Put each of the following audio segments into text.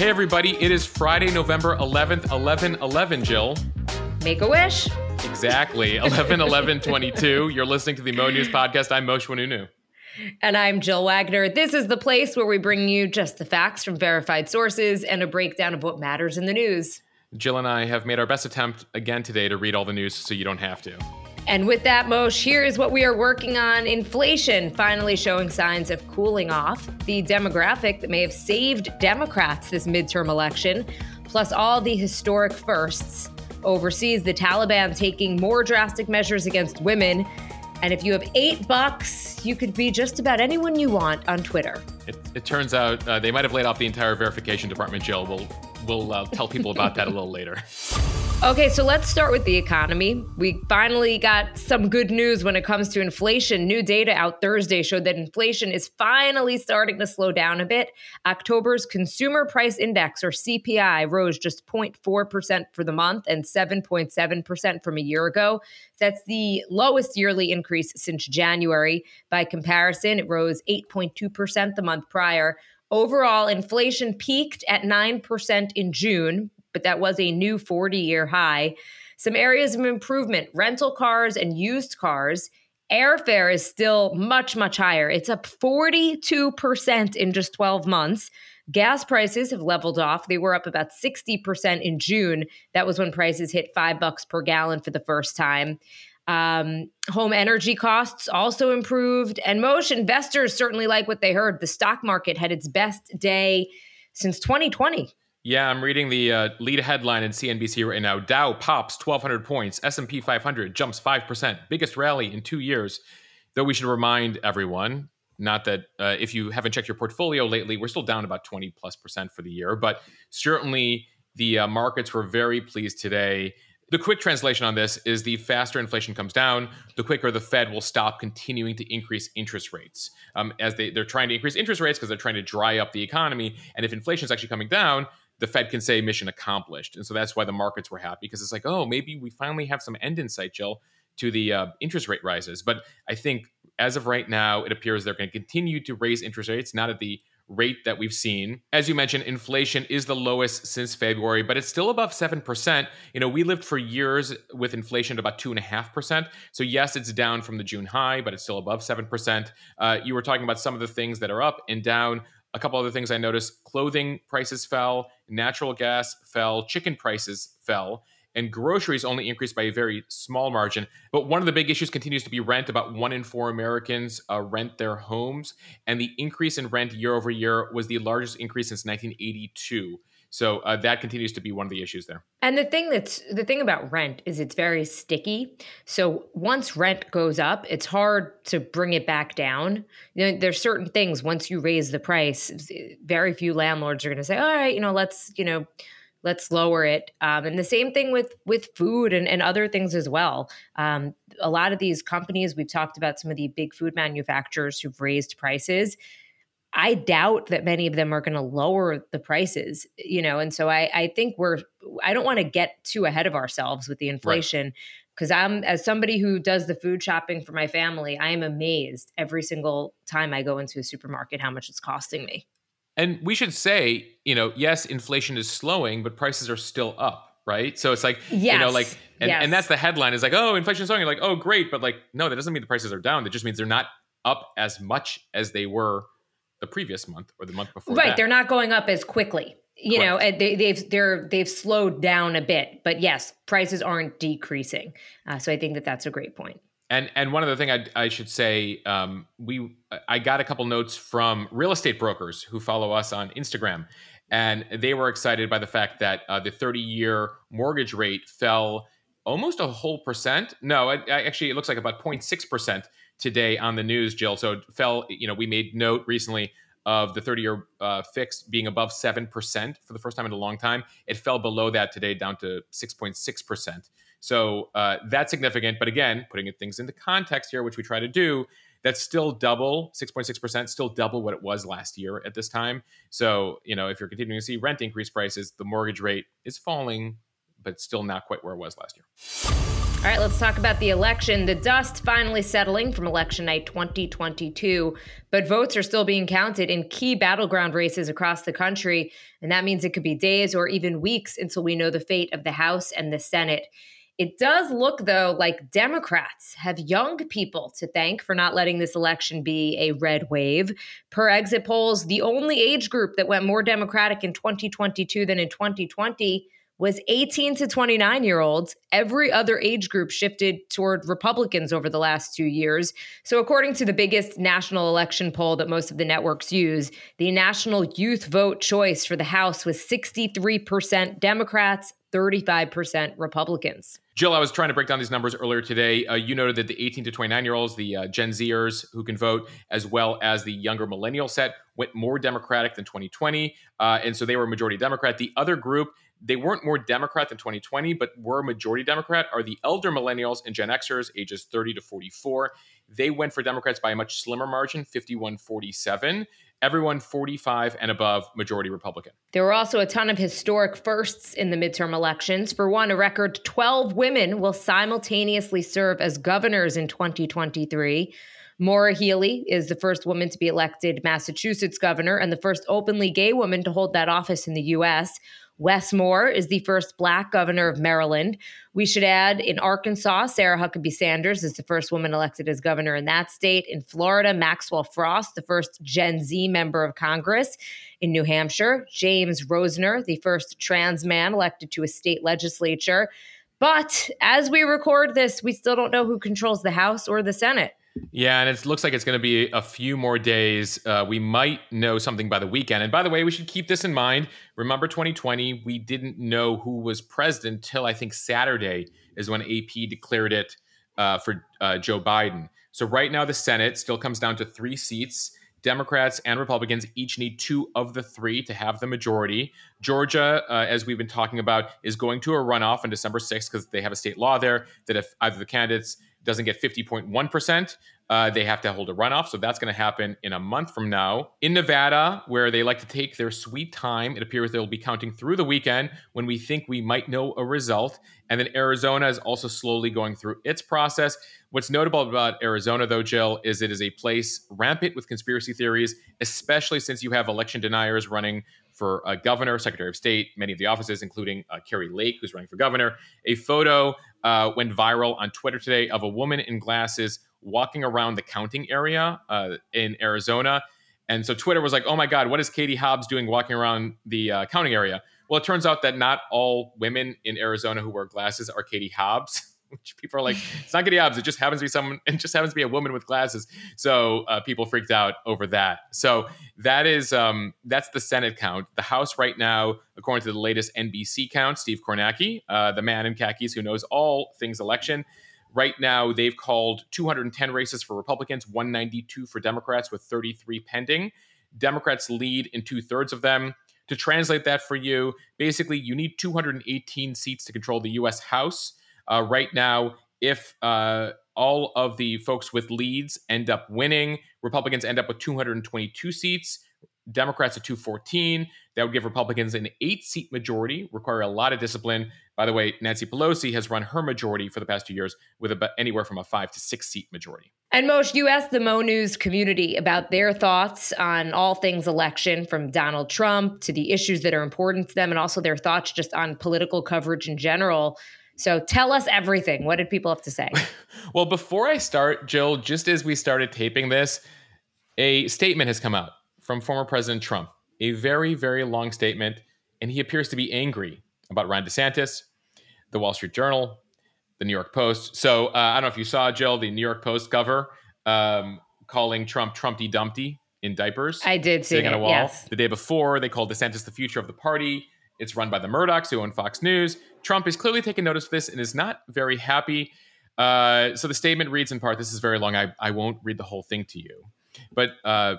Hey, everybody. It is Friday, November 11th, 11/11, Jill. Make a wish. Exactly. 11/11/22. You're listening to the Mo News podcast. I'm Mosheh Oinounou. And I'm Jill Wagner. This is the place where we bring you just the facts from verified sources and a breakdown of what matters in the news. Jill and I have made our best attempt again today to read all the news so you don't have to. And with that, Mosh, here's what we are working on. Inflation finally showing signs of cooling off. The demographic that may have saved Democrats this midterm election, plus all the historic firsts. Overseas, the Taliban taking more drastic measures against women. And if you have $8, you could be just about anyone you want on Twitter. It turns out they might have laid off the entire verification department, Jill. We'll tell people about that a little later. Okay, so let's start with the economy. We finally got some good news when it comes to inflation. New data out Thursday showed that inflation is finally starting to slow down a bit. October's Consumer Price Index, or CPI, rose just 0.4% for the month and 7.7% from a year ago. That's the lowest yearly increase since January. By comparison, it rose 8.2% the month prior. Overall, inflation peaked at 9% in June, but that was a new 40-year high. Some areas of improvement, rental cars and used cars. Airfare is still much, much higher. It's up 42% in just 12 months. Gas prices have leveled off. They were up about 60% in June. That was when prices hit $5 per gallon for the first time. Home energy costs also improved. And most investors certainly like what they heard. The stock market had its best day since 2020. Yeah, I'm reading the lead headline in CNBC right now. Dow pops 1,200 points. S&P 500 jumps 5%. Biggest rally in 2 years. Though we should remind everyone, not that if you haven't checked your portfolio lately, we're still down about 20+% for the year. But certainly the markets were very pleased today. The quick translation on this is the faster inflation comes down, the quicker the Fed will stop continuing to increase interest rates. As they're trying to increase interest rates because they're trying to dry up the economy. And if inflation is actually coming down, the Fed can say mission accomplished. And so that's why the markets were happy, because it's like, oh, maybe we finally have some end in sight, Jill, to the interest rate rises. But I think as of right now, it appears they're going to continue to raise interest rates, not at the rate that we've seen. As you mentioned, inflation is the lowest since February, but it's still above 7%. You know, we lived for years with inflation at about 2.5%. So yes, it's down from the June high, but it's still above 7%. You were talking about some of the things that are up and down. A couple other things I noticed: clothing prices fell, natural gas fell, chicken prices fell, and groceries only increased by a very small margin. But one of the big issues continues to be rent. About 1 in 4 Americans rent their homes, and the increase in rent year over year was the largest increase since 1982. So that continues to be one of the issues there. And the thing about rent is it's very sticky. So once rent goes up, it's hard to bring it back down. You know, there's certain things once you raise the price, very few landlords are going to say, all right, let's lower it. And the same thing with food and other things as well. A lot of these companies, we've talked about some of the big food manufacturers who've raised prices. I doubt that many of them are going to lower the prices, and so I think I don't want to get too ahead of ourselves with the inflation, because right. As somebody who does the food shopping for my family, I am amazed every single time I go into a supermarket how much it's costing me. And we should say, yes, inflation is slowing, but prices are still up. Right. So it's like, yes. And that's the headline is like, oh, inflation is slowing. You're like, oh, great. But no, that doesn't mean the prices are down. That just means they're not up as much as they were the previous month or the month before. Right. That. They're not going up as quickly, and they've slowed down a bit, but yes, prices aren't decreasing. So I think that's a great point. And one other thing I should say, I got a couple notes from real estate brokers who follow us on Instagram, and they were excited by the fact that the 30-year mortgage rate fell almost a whole percent. No, it looks like about 0.6% today on the news, Jill. So it fell, we made note recently of the 30-year fixed being above 7% for the first time in a long time. It fell below that today down to 6.6%. So that's significant. But again, putting things into context here, which we try to do, that's still double, 6.6%, still double what it was last year at this time. So, if you're continuing to see rent increase prices, the mortgage rate is falling, but still not quite where it was last year. All right, let's talk about the election. The dust finally settling from election night 2022, but votes are still being counted in key battleground races across the country. And that means it could be days or even weeks until we know the fate of the House and the Senate. It does look, though, like Democrats have young people to thank for not letting this election be a red wave. Per exit polls, the only age group that went more Democratic in 2022 than in 2020 was 18 to 29-year-olds. Every other age group shifted toward Republicans over the last 2 years. So according to the biggest national election poll that most of the networks use, the national youth vote choice for the House was 63% Democrats, 35% Republicans. Jill, I was trying to break down these numbers earlier today. You noted that the 18 to 29-year-olds, the Gen Zers who can vote, as well as the younger millennial set, went more Democratic than 2020. And so they were majority Democrat. The other group, they weren't more Democrat than 2020, but were majority Democrat, are the elder millennials and Gen Xers, ages 30 to 44. They went for Democrats by a much slimmer margin, 51-47. Everyone 45 and above, majority Republican. There were also a ton of historic firsts in the midterm elections. For one, a record 12 women will simultaneously serve as governors in 2023. Maura Healey is the first woman to be elected Massachusetts governor and the first openly gay woman to hold that office in the U.S. Wes Moore is the first Black governor of Maryland. We should add, in Arkansas, Sarah Huckabee Sanders is the first woman elected as governor in that state. In Florida, Maxwell Frost, the first Gen Z member of Congress. In New Hampshire, James Rosner, the first trans man elected to a state legislature. But as we record this, we still don't know who controls the House or the Senate. Yeah, and it looks like it's going to be a few more days. We might know something by the weekend. And by the way, we should keep this in mind. Remember 2020, we didn't know who was president till I think Saturday is when AP declared it for Joe Biden. So right now, the Senate still comes down to 3 seats. Democrats and Republicans each need 2 of the 3 to have the majority. Georgia, as we've been talking about, is going to a runoff on December 6th because they have a state law there that if either of the candidates doesn't get 50.1%, they have to hold a runoff. So that's going to happen in a month from now. In Nevada, where they like to take their sweet time, it appears they'll be counting through the weekend when we think we might know a result. And then Arizona is also slowly going through its process. What's notable about Arizona, though, Jill, is it is a place rampant with conspiracy theories, especially since you have election deniers running for governor, secretary of state, many of the offices, including Carrie Lake, who's running for governor. A photo went viral on Twitter today of a woman in glasses walking around the counting area in Arizona. And so Twitter was like, oh my God, what is Katie Hobbs doing walking around the counting area? Well, it turns out that not all women in Arizona who wear glasses are Katie Hobbs, which people are like, it's not Katie Hobbs. It just happens to be someone. It just happens to be a woman with glasses. So people freaked out over that. So that is that's the Senate count. The House right now, according to the latest NBC count, Steve Kornacki, the man in khakis who knows all things election. Right now, they've called 210 races for Republicans, 192 for Democrats, with 33 pending. Democrats lead in 2/3 of them. To translate that for you, basically, you need 218 seats to control the U.S. House. Right now, if all of the folks with leads end up winning, Republicans end up with 222 seats, Democrats at 214. That would give Republicans an 8-seat majority, require a lot of discipline. By the way, Nancy Pelosi has run her majority for the past 2 years with about anywhere from a 5 to 6-seat majority. And Mosh, you asked the Mo News community about their thoughts on all things election, from Donald Trump to the issues that are important to them, and also their thoughts just on political coverage in general. So tell us everything. What did people have to say? Well, before I start, Jill, just as we started taping this, a statement has come out from former President Trump, a very, very long statement. And he appears to be angry about Ron DeSantis, the Wall Street Journal, the New York Post. So I don't know if you saw, Jill, the New York Post cover calling Trump Trumpty Dumpty in diapers. I did see it, on a wall. Yes. The day before, they called DeSantis the future of the party. It's run by the Murdochs, who own Fox News. Trump is clearly taking notice of this and is not very happy. So the statement reads in part, this is very long. I won't read the whole thing to you. But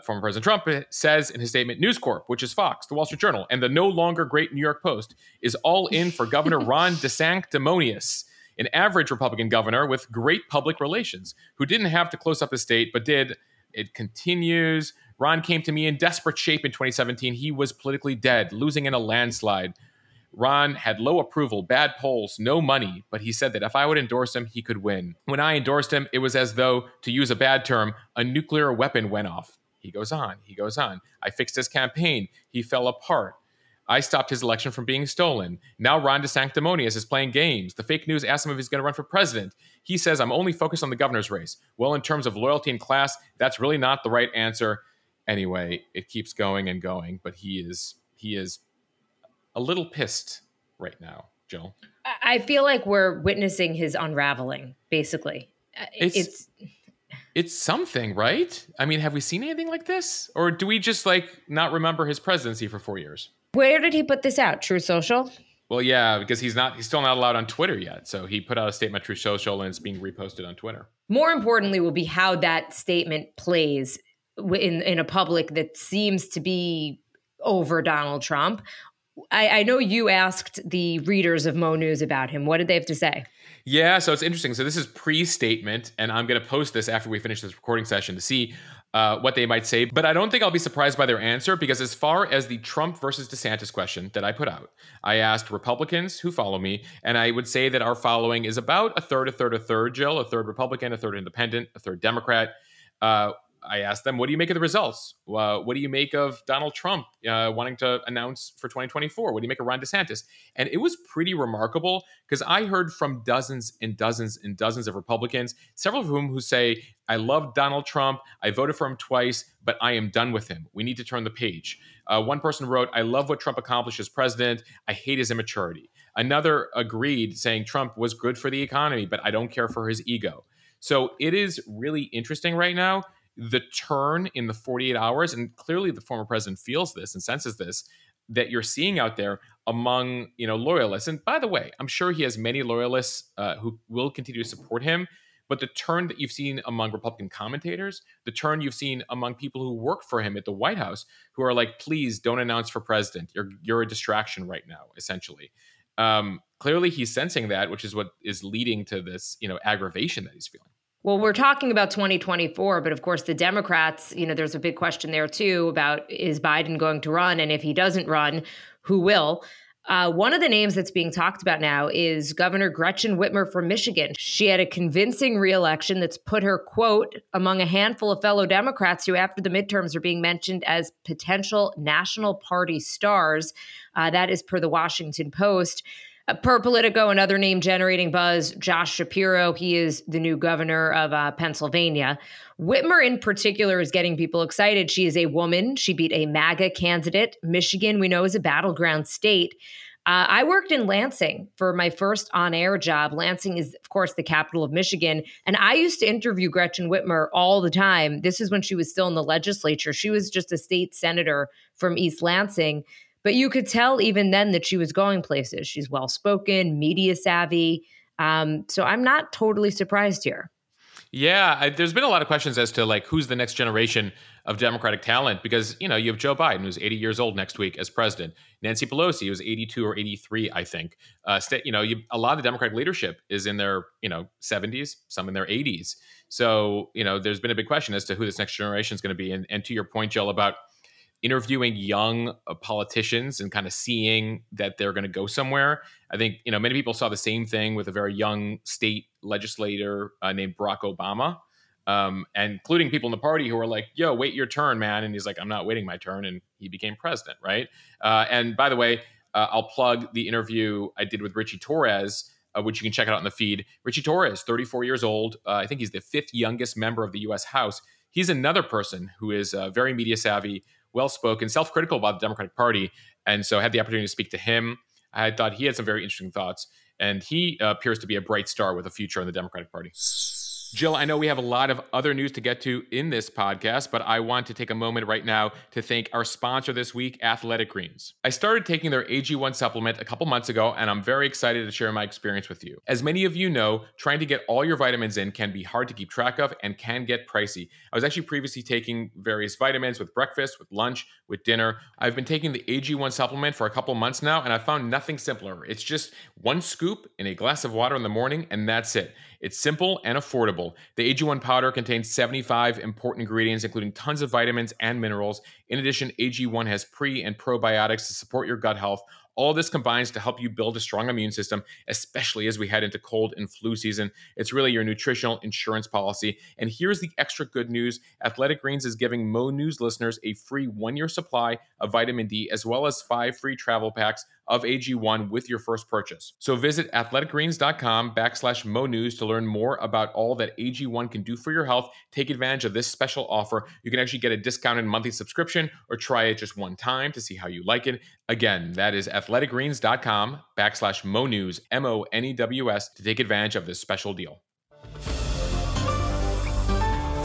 former President Trump says in his statement, News Corp, which is Fox, the Wall Street Journal, and the no longer great New York Post, is all in for Governor Ron DeSantis, an average Republican governor with great public relations, who didn't have to close up his state, but did. It continues. Ron came to me in desperate shape in 2017. He was politically dead, losing in a landslide. Ron had low approval, bad polls, no money, but he said that if I would endorse him, he could win. When I endorsed him, it was as though, to use a bad term, a nuclear weapon went off. He goes on. I fixed his campaign. He fell apart. I stopped his election from being stolen. Now Ron DeSanctimonious is playing games. The fake news asked him if he's going to run for president. He says, I'm only focused on the governor's race. Well, in terms of loyalty and class, that's really not the right answer. Anyway, it keeps going and going, but he is a little pissed right now, Jill. I feel like we're witnessing his unraveling, basically. It's something, right? I mean, have we seen anything like this? Or do we just not remember his presidency for 4 years? Where did he put this out? True Social? Well, yeah, because he's still not allowed on Twitter yet. So he put out a statement, True Social, and it's being reposted on Twitter. More importantly will be how that statement plays in a public that seems to be over Donald Trump. I know you asked the readers of Mo News about him. What did they have to say? Yeah, so it's interesting. So this is pre-statement, and I'm going to post this after we finish this recording session to see what they might say. But I don't think I'll be surprised by their answer, because as far as the Trump versus DeSantis question that I put out, I asked Republicans who follow me, and I would say that our following is about a third, Jill, a third Republican, a third Independent, a third Democrat. I asked them, what do you make of the results? What do you make of Donald Trump wanting to announce for 2024? What do you make of Ron DeSantis? And it was pretty remarkable, because I heard from dozens and dozens and dozens of Republicans, several of whom who say, I love Donald Trump. I voted for him twice, but I am done with him. We need to turn the page. One person wrote, I love what Trump accomplished as president. I hate his immaturity. Another agreed, saying Trump was good for the economy, but I don't care for his ego. So it is really interesting right now, the turn in the 48 hours, and clearly the former president feels this and senses this, that you're seeing out there among loyalists. And by the way, I'm sure he has many loyalists who will continue to support him, but the turn that you've seen among Republican commentators, the turn you've seen among people who work for him at the White House, who are like, please don't announce for president. You're a distraction right now, essentially. Clearly he's sensing that, which is what is leading to this aggravation that he's feeling. Well, we're talking about 2024, but of course the Democrats, there's a big question there too about, is Biden going to run? And if he doesn't run, who will? One of the names that's being talked about now is Governor Gretchen Whitmer from Michigan. She had a convincing reelection that's put her, quote, among a handful of fellow Democrats who after the midterms are being mentioned as potential national party stars. That is per the Washington Post. Per Politico, another name generating buzz, Josh Shapiro. He is the new governor of Pennsylvania. Whitmer in particular is getting people excited. She is a woman. She beat a MAGA candidate. Michigan, we know, is a battleground state. I worked in Lansing for my first on-air job. Lansing is, of course, the capital of Michigan. And I used to interview Gretchen Whitmer all the time. This is when she was still in the legislature. She was just a state senator from East Lansing. But you could tell even then that she was going places. She's well-spoken, media-savvy. So I'm not totally surprised here. Yeah, there's been a lot of questions as to who's the next generation of Democratic talent, because, you have Joe Biden, who's 80 years old next week as president. Nancy Pelosi, who's 82 or 83, I think. A lot of Democratic leadership is in their, 70s, some in their 80s. So, there's been a big question as to who this next generation is going to be. And to your point, Jill, about interviewing young politicians and kind of seeing that they're going to go somewhere. I think, many people saw the same thing with a very young state legislator named Barack Obama, and including people in the party who were like, yo, wait your turn, man. And he's like, I'm not waiting my turn. And he became president, right? And by the way, I'll plug the interview I did with Richie Torres, which you can check out on the feed. Richie Torres, 34 years old. I think he's the fifth youngest member of the U.S. House. He's another person who is very media savvy, well-spoken, self-critical about the Democratic Party. And so I had the opportunity to speak to him. I thought he had some very interesting thoughts. And he appears to be a bright star with a future in the Democratic Party. Jill, I know we have a lot of other news to get to in this podcast, but I want to take a moment right now to thank our sponsor this week, Athletic Greens. I started taking their AG1 supplement a couple months ago, and I'm very excited to share my experience with you. As many of you know, trying to get all your vitamins in can be hard to keep track of and can get pricey. I was actually previously taking various vitamins with breakfast, with lunch, with dinner. I've been taking the AG1 supplement for a couple months now, and I found nothing simpler. It's just one scoop in a glass of water in the morning, and that's it. It's simple and affordable. The AG1 powder contains 75 important ingredients, including tons of vitamins and minerals. In addition, AG1 has pre and probiotics to support your gut health. All this combines to help you build a strong immune system, especially as we head into cold and flu season. It's really your nutritional insurance policy. And here's the extra good news. Athletic Greens is giving Mo News listeners a free 1-year supply of vitamin D, as well as 5 free travel packs of AG1 with your first purchase. So visit athleticgreens.com/Mo News to learn more about all that AG1 can do for your health. Take advantage of this special offer. You can actually get a discounted monthly subscription or try it just one time to see how you like it. Again, that is athleticgreens.com/Mo News, MONEWS, to take advantage of this special deal.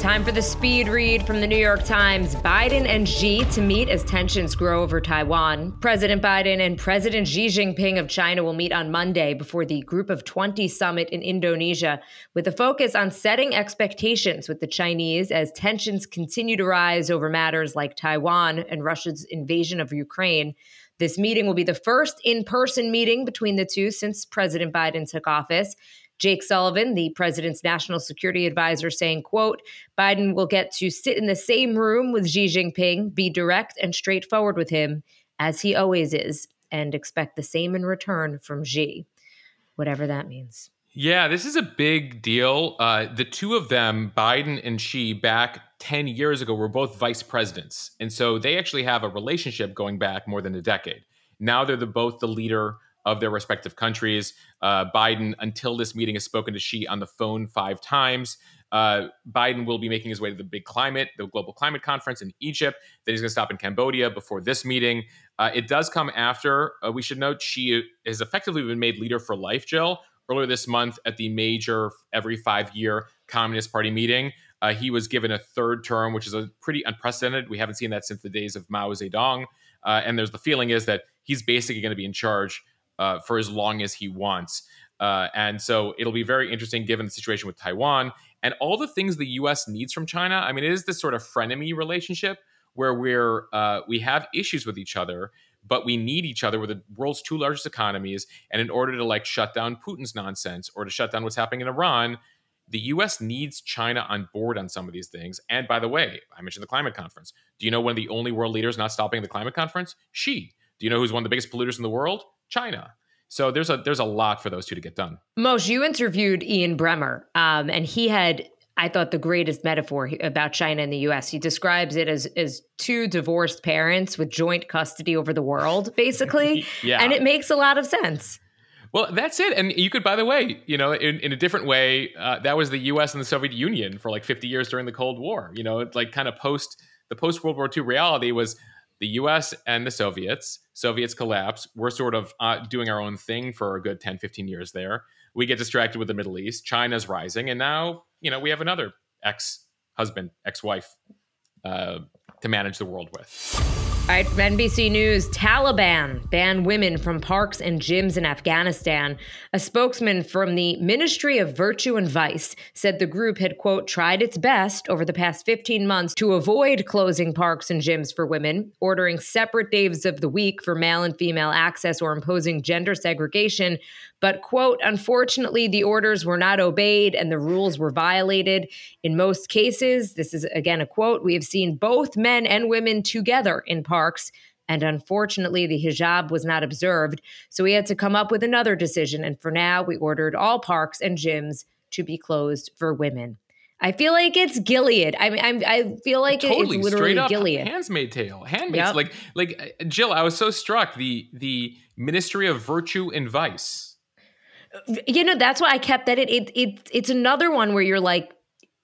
Time for the speed read from the New York Times. Biden and Xi to meet as tensions grow over Taiwan. President Biden and President Xi Jinping of China will meet on Monday before the Group of 20 summit in Indonesia, with a focus on setting expectations with the Chinese as tensions continue to rise over matters like Taiwan and Russia's invasion of Ukraine. This meeting will be the first in-person meeting between the two since President Biden took office. Jake Sullivan, the president's national security advisor, saying, quote, Biden will get to sit in the same room with Xi Jinping, be direct and straightforward with him, as he always is, and expect the same in return from Xi, whatever that means. Yeah, this is a big deal. The two of them, Biden and Xi, back 10 years ago were both vice presidents. And so they actually have a relationship going back more than a decade. Now they're both the leader of their respective countries. Biden, until this meeting, has spoken to Xi on the phone 5 times. Biden will be making his way to the Global Climate Conference in Egypt. Then he's going to stop in Cambodia before this meeting. It does come after, we should note, Xi has effectively been made leader for life, Jill. Earlier this month at the major every 5-year Communist Party meeting, he was given a 3rd term, which is a pretty unprecedented. We haven't seen that since the days of Mao Zedong. And there's the feeling is that he's basically going to be in charge for as long as he wants. And so it'll be very interesting given the situation with Taiwan and all the things the U.S. needs from China. I mean, it is this sort of frenemy relationship where we have issues with each other, but we need each other. We're the world's 2 largest economies. And in order to shut down Putin's nonsense or to shut down what's happening in Iran, the U.S. needs China on board on some of these things. And by the way, I mentioned the climate conference. Do you know one of the only world leaders not stopping the climate conference? Xi. Do you know who's one of the biggest polluters in the world? China. So there's a lot for those two to get done. Moshe, you interviewed Ian Bremmer, and he had, I thought, the greatest metaphor about China and the U.S. He describes it as 2 divorced parents with joint custody over the world, basically. Yeah. And it makes a lot of sense. Well, that's it. And you could, by the way, in a different way, that was the U.S. and the Soviet Union for 50 years during the Cold War. It's kind of post-World War II reality was the U.S. and the Soviets collapse. We're sort of doing our own thing for a good 10, 15 years there. We get distracted with the Middle East. China's rising. And now, we have another ex-husband, ex-wife to manage the world with. All right, from NBC News, Taliban ban women from parks and gyms in Afghanistan. A spokesman from the Ministry of Virtue and Vice said the group had, quote, tried its best over the past 15 months to avoid closing parks and gyms for women, ordering separate days of the week for male and female access, or imposing gender segregation. But, quote, unfortunately, the orders were not obeyed and the rules were violated. In most cases, this is, again, a quote, we have seen both men and women together in parks, and unfortunately, the hijab was not observed. So we had to come up with another decision. And for now, we ordered all parks and gyms to be closed for women. I feel like it's Gilead. I feel like totally, it's literally straight up Gilead. Handmaid's Tale. Yep. Like Jill, I was so struck. The Ministry of Virtue and Vice. That's why I kept that. It's another one where you're like,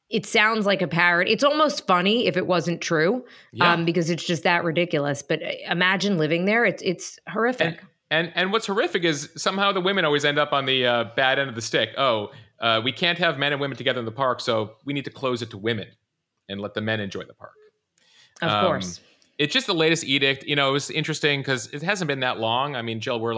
it sounds like a parody. It's almost funny if it wasn't true, yeah. Because it's just that ridiculous. But imagine living there. It's horrific. And what's horrific is somehow the women always end up on the bad end of the stick. We can't have men and women together in the park, so we need to close it to women and let the men enjoy the park. Of course. It's just the latest edict. It was interesting because it hasn't been that long. I mean, Jill, we're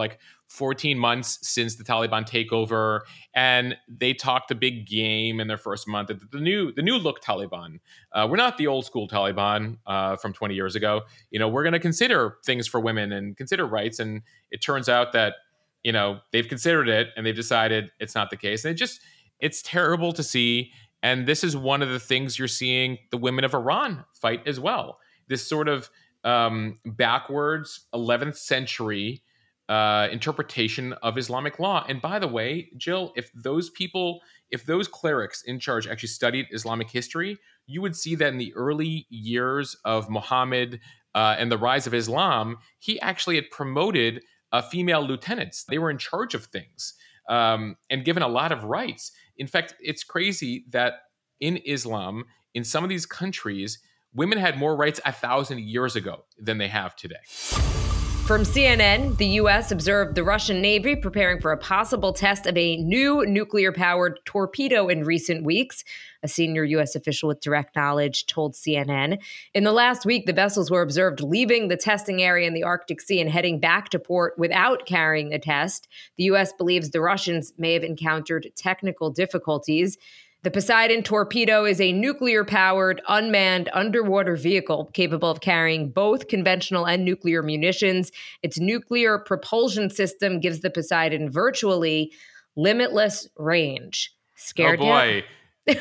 14 months since the Taliban takeover, and they talked a big game in their first month. The new look Taliban. We're not the old school Taliban from 20 years ago. We're going to consider things for women and consider rights. And it turns out that, they've considered it and they've decided it's not the case. And it's terrible to see. And this is one of the things you're seeing the women of Iran fight as well. This sort of backwards 11th century interpretation of Islamic law. And by the way, Jill, if those clerics in charge actually studied Islamic history, you would see that in the early years of Muhammad and the rise of Islam, he actually had promoted female lieutenants. They were in charge of things and given a lot of rights. In fact, it's crazy that in Islam, in some of these countries, women had more rights 1,000 years ago than they have today. From CNN, the U.S. observed the Russian Navy preparing for a possible test of a new nuclear-powered torpedo in recent weeks. A senior U.S. official with direct knowledge told CNN. In the last week, the vessels were observed leaving the testing area in the Arctic Sea and heading back to port without carrying a test. The U.S. believes the Russians may have encountered technical difficulties. The Poseidon torpedo is a nuclear-powered, unmanned underwater vehicle capable of carrying both conventional and nuclear munitions. Its nuclear propulsion system gives the Poseidon virtually limitless range. Scared yet? Oh, boy.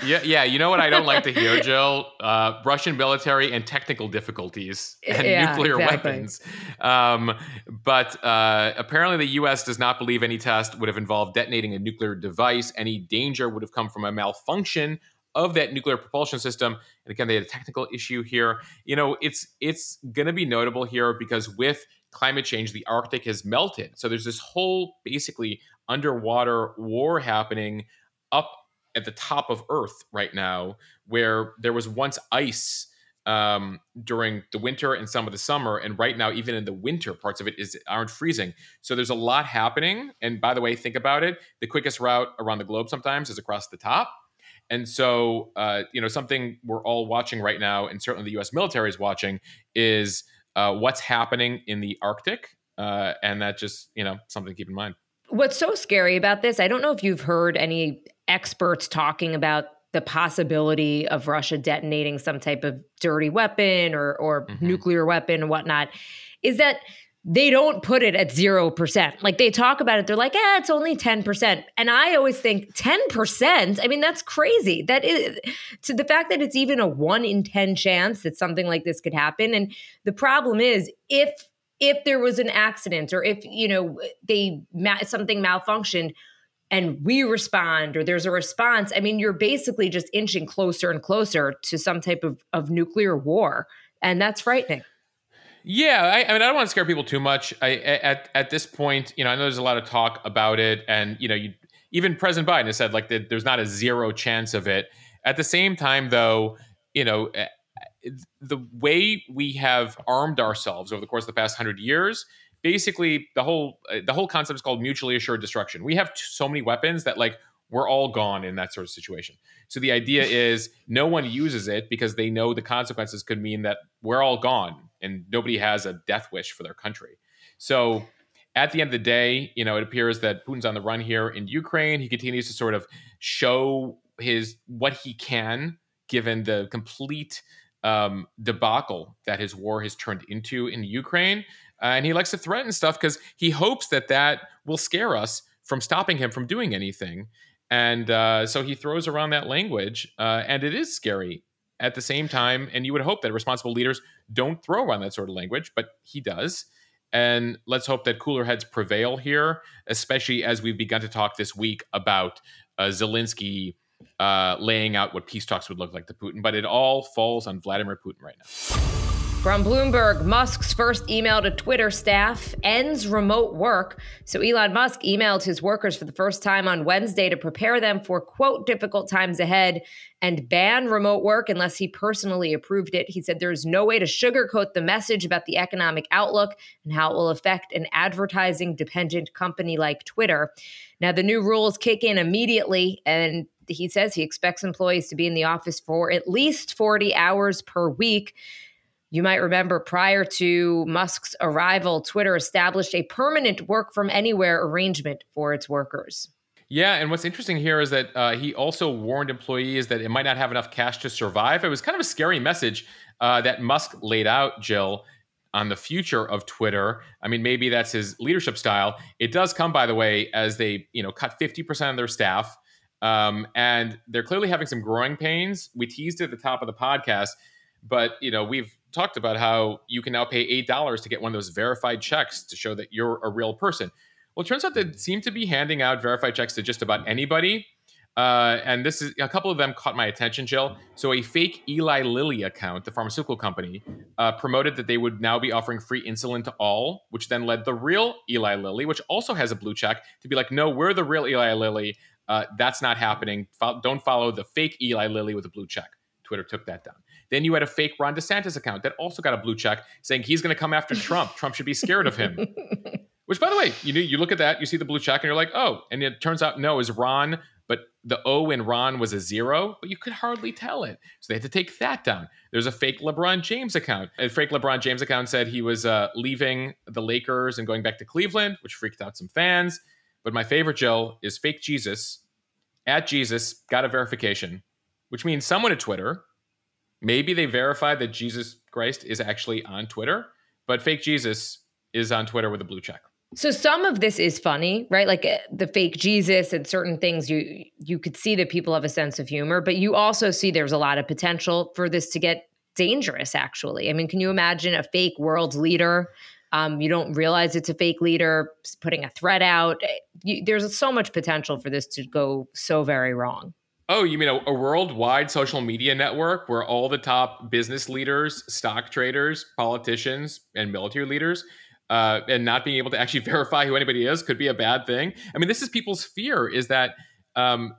Yeah. You know what I don't like to hear, Jill? Russian military and technical difficulties and nuclear weapons. But apparently the U.S. does not believe any test would have involved detonating a nuclear device. Any danger would have come from a malfunction of that nuclear propulsion system. And again, they had a technical issue here. You know, it's going to be notable here because with climate change, the Arctic has melted. So there's this whole basically underwater war happening up at the top of Earth right now, where there was once ice during the winter and some of the summer. And right now, even in the winter, parts of it aren't freezing. So there's a lot happening. And by the way, think about it. The quickest route around the globe sometimes is across the top. And so, something we're all watching right now, and certainly the U.S. military is watching, is what's happening in the Arctic. And that just, something to keep in mind. What's so scary about this, I don't know if you've heard any experts talking about the possibility of Russia detonating some type of dirty weapon or nuclear weapon and whatnot, is that they don't put it at 0%. Like they talk about it, they're like, it's only 10%. And I always think 10%, I mean, that's crazy. That is to the fact that it's even a 1 in 10 chance that something like this could happen. And the problem is if there was an accident or if, something malfunctioned, and we respond or there's a response, I mean, you're basically just inching closer and closer to some type of nuclear war. And that's frightening. Yeah, I mean, I don't want to scare people too much. At this point, I know there's a lot of talk about it. And, even President Biden has said, like, there's not a 0 chance of it. At the same time, though, the way we have armed ourselves over the course of the past 100 years, basically, the whole concept is called mutually assured destruction. We have so many weapons that we're all gone in that sort of situation. So the idea is no one uses it because they know the consequences could mean that we're all gone and nobody has a death wish for their country. So at the end of the day, it appears that Putin's on the run here in Ukraine. He continues to sort of show what he can, given the complete debacle that his war has turned into in Ukraine. And he likes to threaten stuff because he hopes that will scare us from stopping him from doing anything. And so he throws around that language, and it is scary at the same time. And you would hope that responsible leaders don't throw around that sort of language, but he does. And let's hope that cooler heads prevail here, especially as we've begun to talk this week about Zelensky laying out what peace talks would look like to Putin. But it all falls on Vladimir Putin right now. From Bloomberg, Musk's first email to Twitter staff ends remote work. So Elon Musk emailed his workers for the first time on Wednesday to prepare them for, quote, difficult times ahead and ban remote work unless he personally approved it. He said there's no way to sugarcoat the message about the economic outlook and how it will affect an advertising-dependent company like Twitter. Now, the new rules kick in immediately, and he says he expects employees to be in the office for at least 40 hours per week. You might remember prior to Musk's arrival, Twitter established a permanent work from anywhere arrangement for its workers. Yeah, and what's interesting here is that he also warned employees that it might not have enough cash to survive. It was kind of a scary message that Musk laid out, Jill, on the future of Twitter. I mean, maybe that's his leadership style. It does come, by the way, as they cut 50% of their staff, and they're clearly having some growing pains. We teased it at the top of the podcast, but we've talked about how you can now pay $8 to get one of those verified checks to show that you're a real person. Well, it turns out they seem to be handing out verified checks to just about anybody. And this is a couple of them caught my attention, Jill. So a fake Eli Lilly account, the pharmaceutical company, promoted that they would now be offering free insulin to all, which then led the real Eli Lilly, which also has a blue check, to be like, no, we're the real Eli Lilly. That's not happening. Don't follow the fake Eli Lilly with a blue check. Twitter took that down. Then you had a fake Ron DeSantis account that also got a blue check saying he's going to come after Trump. Trump should be scared of him. Which, by the way, you look at that, you see the blue check, and you're like, oh. And it turns out, no, is Ron, but the O in Ron was a 0, but you could hardly tell it. So they had to take that down. There's a fake LeBron James account. A fake LeBron James account said he was leaving the Lakers and going back to Cleveland, which freaked out some fans. But my favorite, Jill, is fake Jesus. @Jesus got a verification, which means someone at Twitter, maybe they verified that Jesus Christ is actually on Twitter, but fake Jesus is on Twitter with a blue check. So some of this is funny, right? Like the fake Jesus and certain things, you could see that people have a sense of humor, but you also see there's a lot of potential for this to get dangerous, actually. I mean, can you imagine a fake world leader? You don't realize it's a fake leader, putting a threat out. There's so much potential for this to go so very wrong. Oh, you mean a worldwide social media network where all the top business leaders, stock traders, politicians, and military leaders, and not being able to actually verify who anybody is could be a bad thing. I mean, this is people's fear, is that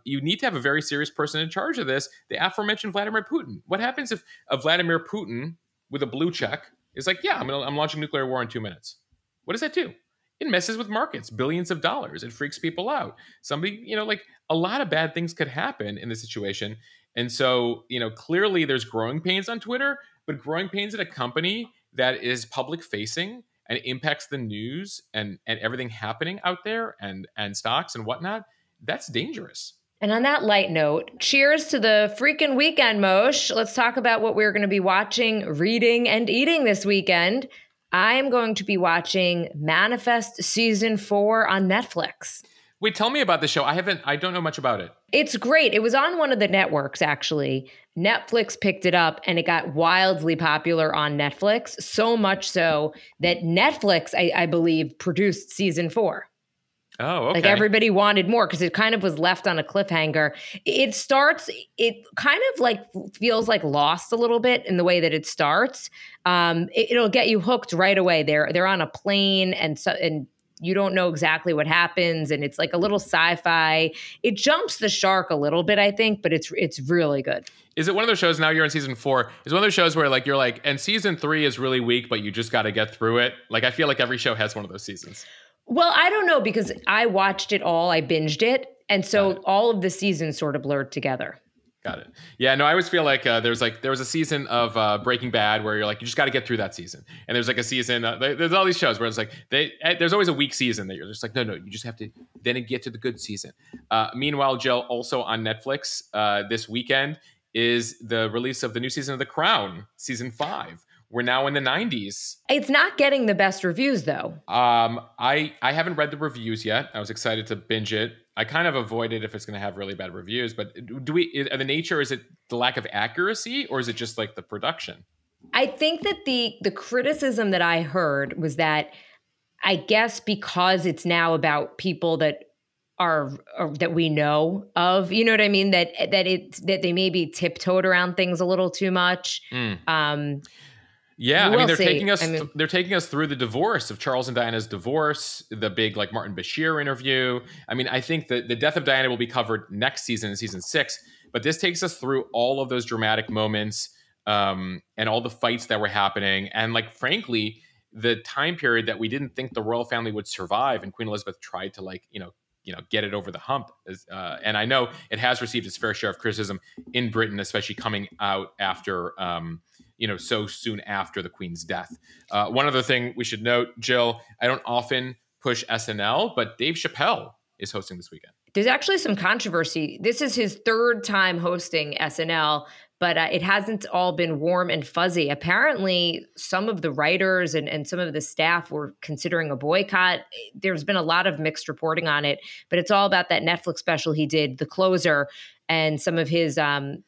you need to have a very serious person in charge of this. The aforementioned Vladimir Putin. What happens if a Vladimir Putin with a blue check is like, yeah, I'm launching nuclear war in 2 minutes. What does that do? It messes with markets, billions of dollars. It freaks people out. Somebody, like a lot of bad things could happen in this situation. And so, clearly there's growing pains on Twitter, but growing pains at a company that is public facing and impacts the news and everything happening out there and stocks and whatnot. That's dangerous. And on that light note, cheers to the freaking weekend, Mosh. Let's talk about what we're going to be watching, reading, and eating this weekend. I'm going to be watching Manifest Season 4 on Netflix. Wait, tell me about the show. I don't know much about it. It's great. It was on one of the networks, actually. Netflix picked it up and it got wildly popular on Netflix, so much so that Netflix, I believe, produced Season 4. Oh, okay. Like everybody wanted more because it kind of was left on a cliffhanger. It kind of like feels like Lost a little bit in the way that it starts. It'll get you hooked right away. They're on a plane and you don't know exactly what happens. And it's like a little sci-fi. It jumps the shark a little bit, I think, but it's really good. Is it one of those shows, now you're in season 4, is one of those shows where like you're like, and season 3 is really weak, but you just got to get through it? Like I feel like every show has one of those seasons. Well, I don't know because I watched it all. I binged it. And so all of the seasons sort of blurred together. Got it. Yeah, no, I always feel like there was a season of Breaking Bad where you're like, you just got to get through that season. And there's like a season, there's all these shows where it's like, there's always a weak season that you're just like, no, you just have to then get to the good season. Meanwhile, Jill, also on Netflix this weekend is the release of the new season of The Crown, Season 5. We're now in the 90s. It's not getting the best reviews, though. I haven't read the reviews yet. I was excited to binge it. I kind of avoid it if it's going to have really bad reviews. But is it the lack of accuracy or is it just like the production? I think that the criticism that I heard was that I guess because it's now about people that that we know of, you know what I mean? That they maybe tiptoed around things a little too much. Yeah, they're taking us through the divorce of Charles and Diana's divorce, the big like Martin Bashir interview. I mean, I think that the death of Diana will be covered next season in season 6, but this takes us through all of those dramatic moments and all the fights that were happening. And like, frankly, the time period that we didn't think the royal family would survive and Queen Elizabeth tried to like, get it over the hump. And I know it has received its fair share of criticism in Britain, especially coming out after, so soon after the Queen's death. One other thing we should note, Jill, I don't often push SNL, but Dave Chappelle is hosting this weekend. There's actually some controversy. This is his third time hosting SNL, but it hasn't all been warm and fuzzy. Apparently, some of the writers and some of the staff were considering a boycott. There's been a lot of mixed reporting on it, but it's all about that Netflix special he did, The Closer. and some of his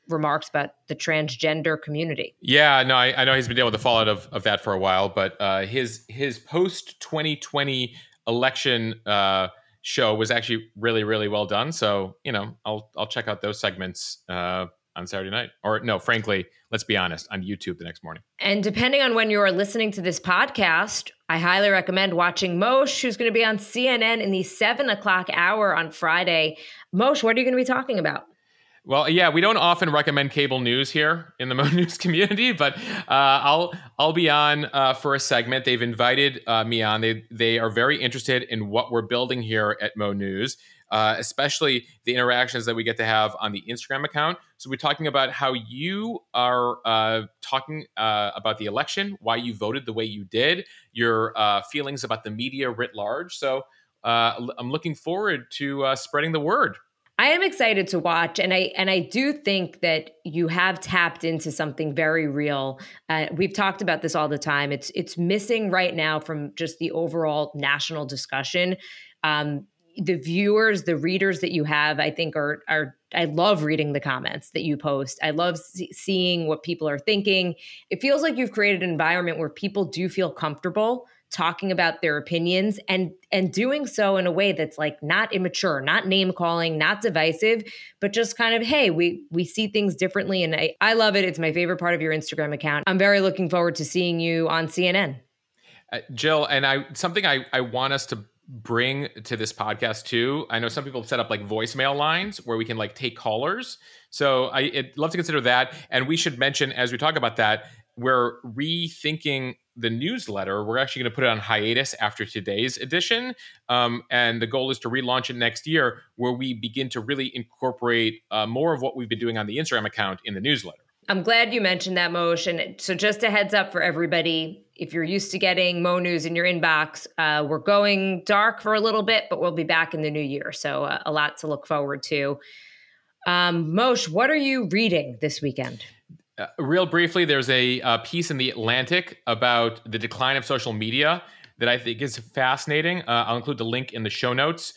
remarks about the transgender community. Yeah, no, I know he's been dealing with the fallout of that for a while, but his post-2020 election show was actually really, really well done. So, you know, I'll check out those segments on Saturday night. Or no, frankly, let's be honest, on YouTube the next morning. And depending on when you are listening to this podcast, I highly recommend watching Mosh, who's going to be on CNN in the 7 o'clock hour on Friday. Mosh, what are you going to be talking about? Well, yeah, we don't often recommend cable news here in the Mo News community, but I'll be on for a segment. They've invited me on. They are very interested in what we're building here at Mo News, especially the interactions that we get to have on the Instagram account. So we're talking about how you are talking about the election, why you voted the way you did, your feelings about the media writ large. So I'm looking forward to spreading the word. I am excited to watch, and I do think that you have tapped into something very real. We've talked about this all the time. It's missing right now from just the overall national discussion. The viewers, the readers that you have, I think are. I love reading the comments that you post. I love seeing what people are thinking. It feels like you've created an environment where people do feel comfortable talking about their opinions and doing so in a way that's like not immature, not name calling, not divisive, but just kind of, hey, we see things differently. And I love it. It's my favorite part of your Instagram account. I'm very looking forward to seeing you on CNN. Jill, and something I want us to bring to this podcast too. I know some people have set up like voicemail lines where we can like take callers. So I'd love to consider that. And we should mention, as we talk about that, we're rethinking the newsletter. We're actually going to put it on hiatus after today's edition. And the goal is to relaunch it next year, where we begin to really incorporate more of what we've been doing on the Instagram account in the newsletter. I'm glad you mentioned that, Mosh. And so just a heads up for everybody, if you're used to getting Mo News in your inbox, we're going dark for a little bit, but we'll be back in the new year. So a lot to look forward to. Mosh, what are you reading this weekend? Real briefly, there's a piece in The Atlantic about the decline of social media that I think is fascinating. I'll include the link in the show notes.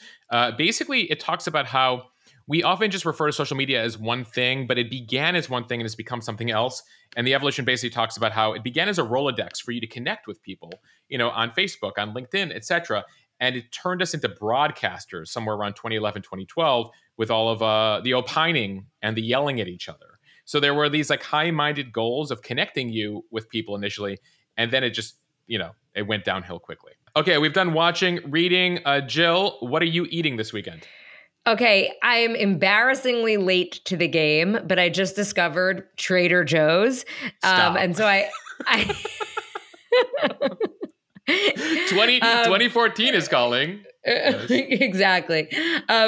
Basically, it talks about how we often just refer to social media as one thing, but it began as one thing and it's become something else. And the evolution basically talks about how it began as a Rolodex for you to connect with people, you know, on Facebook, on LinkedIn, etc. And it turned us into broadcasters somewhere around 2011, 2012, with all of the opining and the yelling at each other. So there were these like high-minded goals of connecting you with people initially, and then it just, you know, it went downhill quickly. Okay, we've done watching, reading. Jill, what are you eating this weekend? Okay, I am embarrassingly late to the game, but I just discovered Trader Joe's. Stop. And so I 2014 is calling. Yes. Exactly.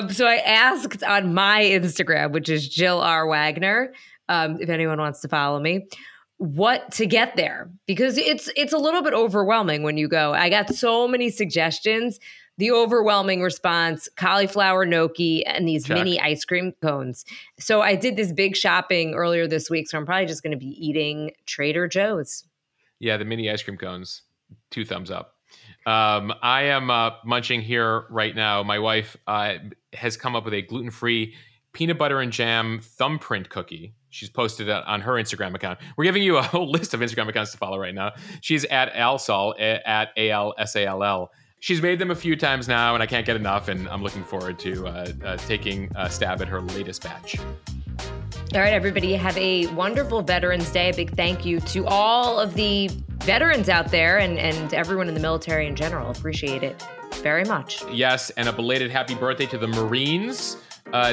So I asked on my Instagram, which is Jill R. Wagner, if anyone wants to follow me, what to get there, because it's a little bit overwhelming when you go. I got so many suggestions. The overwhelming response: cauliflower gnocchi and these mini ice cream cones. So I did this big shopping earlier this week, so I'm probably just going to be eating Trader Joe's. Yeah, the mini ice cream cones. 2 thumbs up. I am munching here right now. My wife has come up with a gluten-free peanut butter and jam thumbprint cookie. She's posted it on her Instagram account. We're giving you a whole list of Instagram accounts to follow right now. She's at alsall, at A-L-S-A-L-L. She's made them a few times now, and I can't get enough, and I'm looking forward to taking a stab at her latest batch. All right, everybody, have a wonderful Veterans Day. A big thank you to all of the veterans out there and everyone in the military in general. Appreciate it very much. Yes, and a belated happy birthday to the Marines.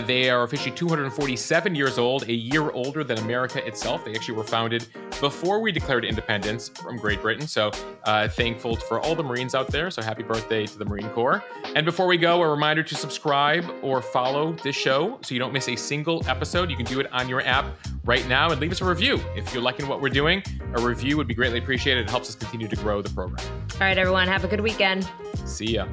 They are officially 247 years old, a year older than America itself. They actually were founded before we declared independence from Great Britain. So thankful for all the Marines out there. So happy birthday to the Marine Corps. And before we go, a reminder to subscribe or follow this show so you don't miss a single episode. You can do it on your app right now and leave us a review. If you're liking what we're doing, a review would be greatly appreciated. It helps us continue to grow the program. All right, everyone, have a good weekend. See ya.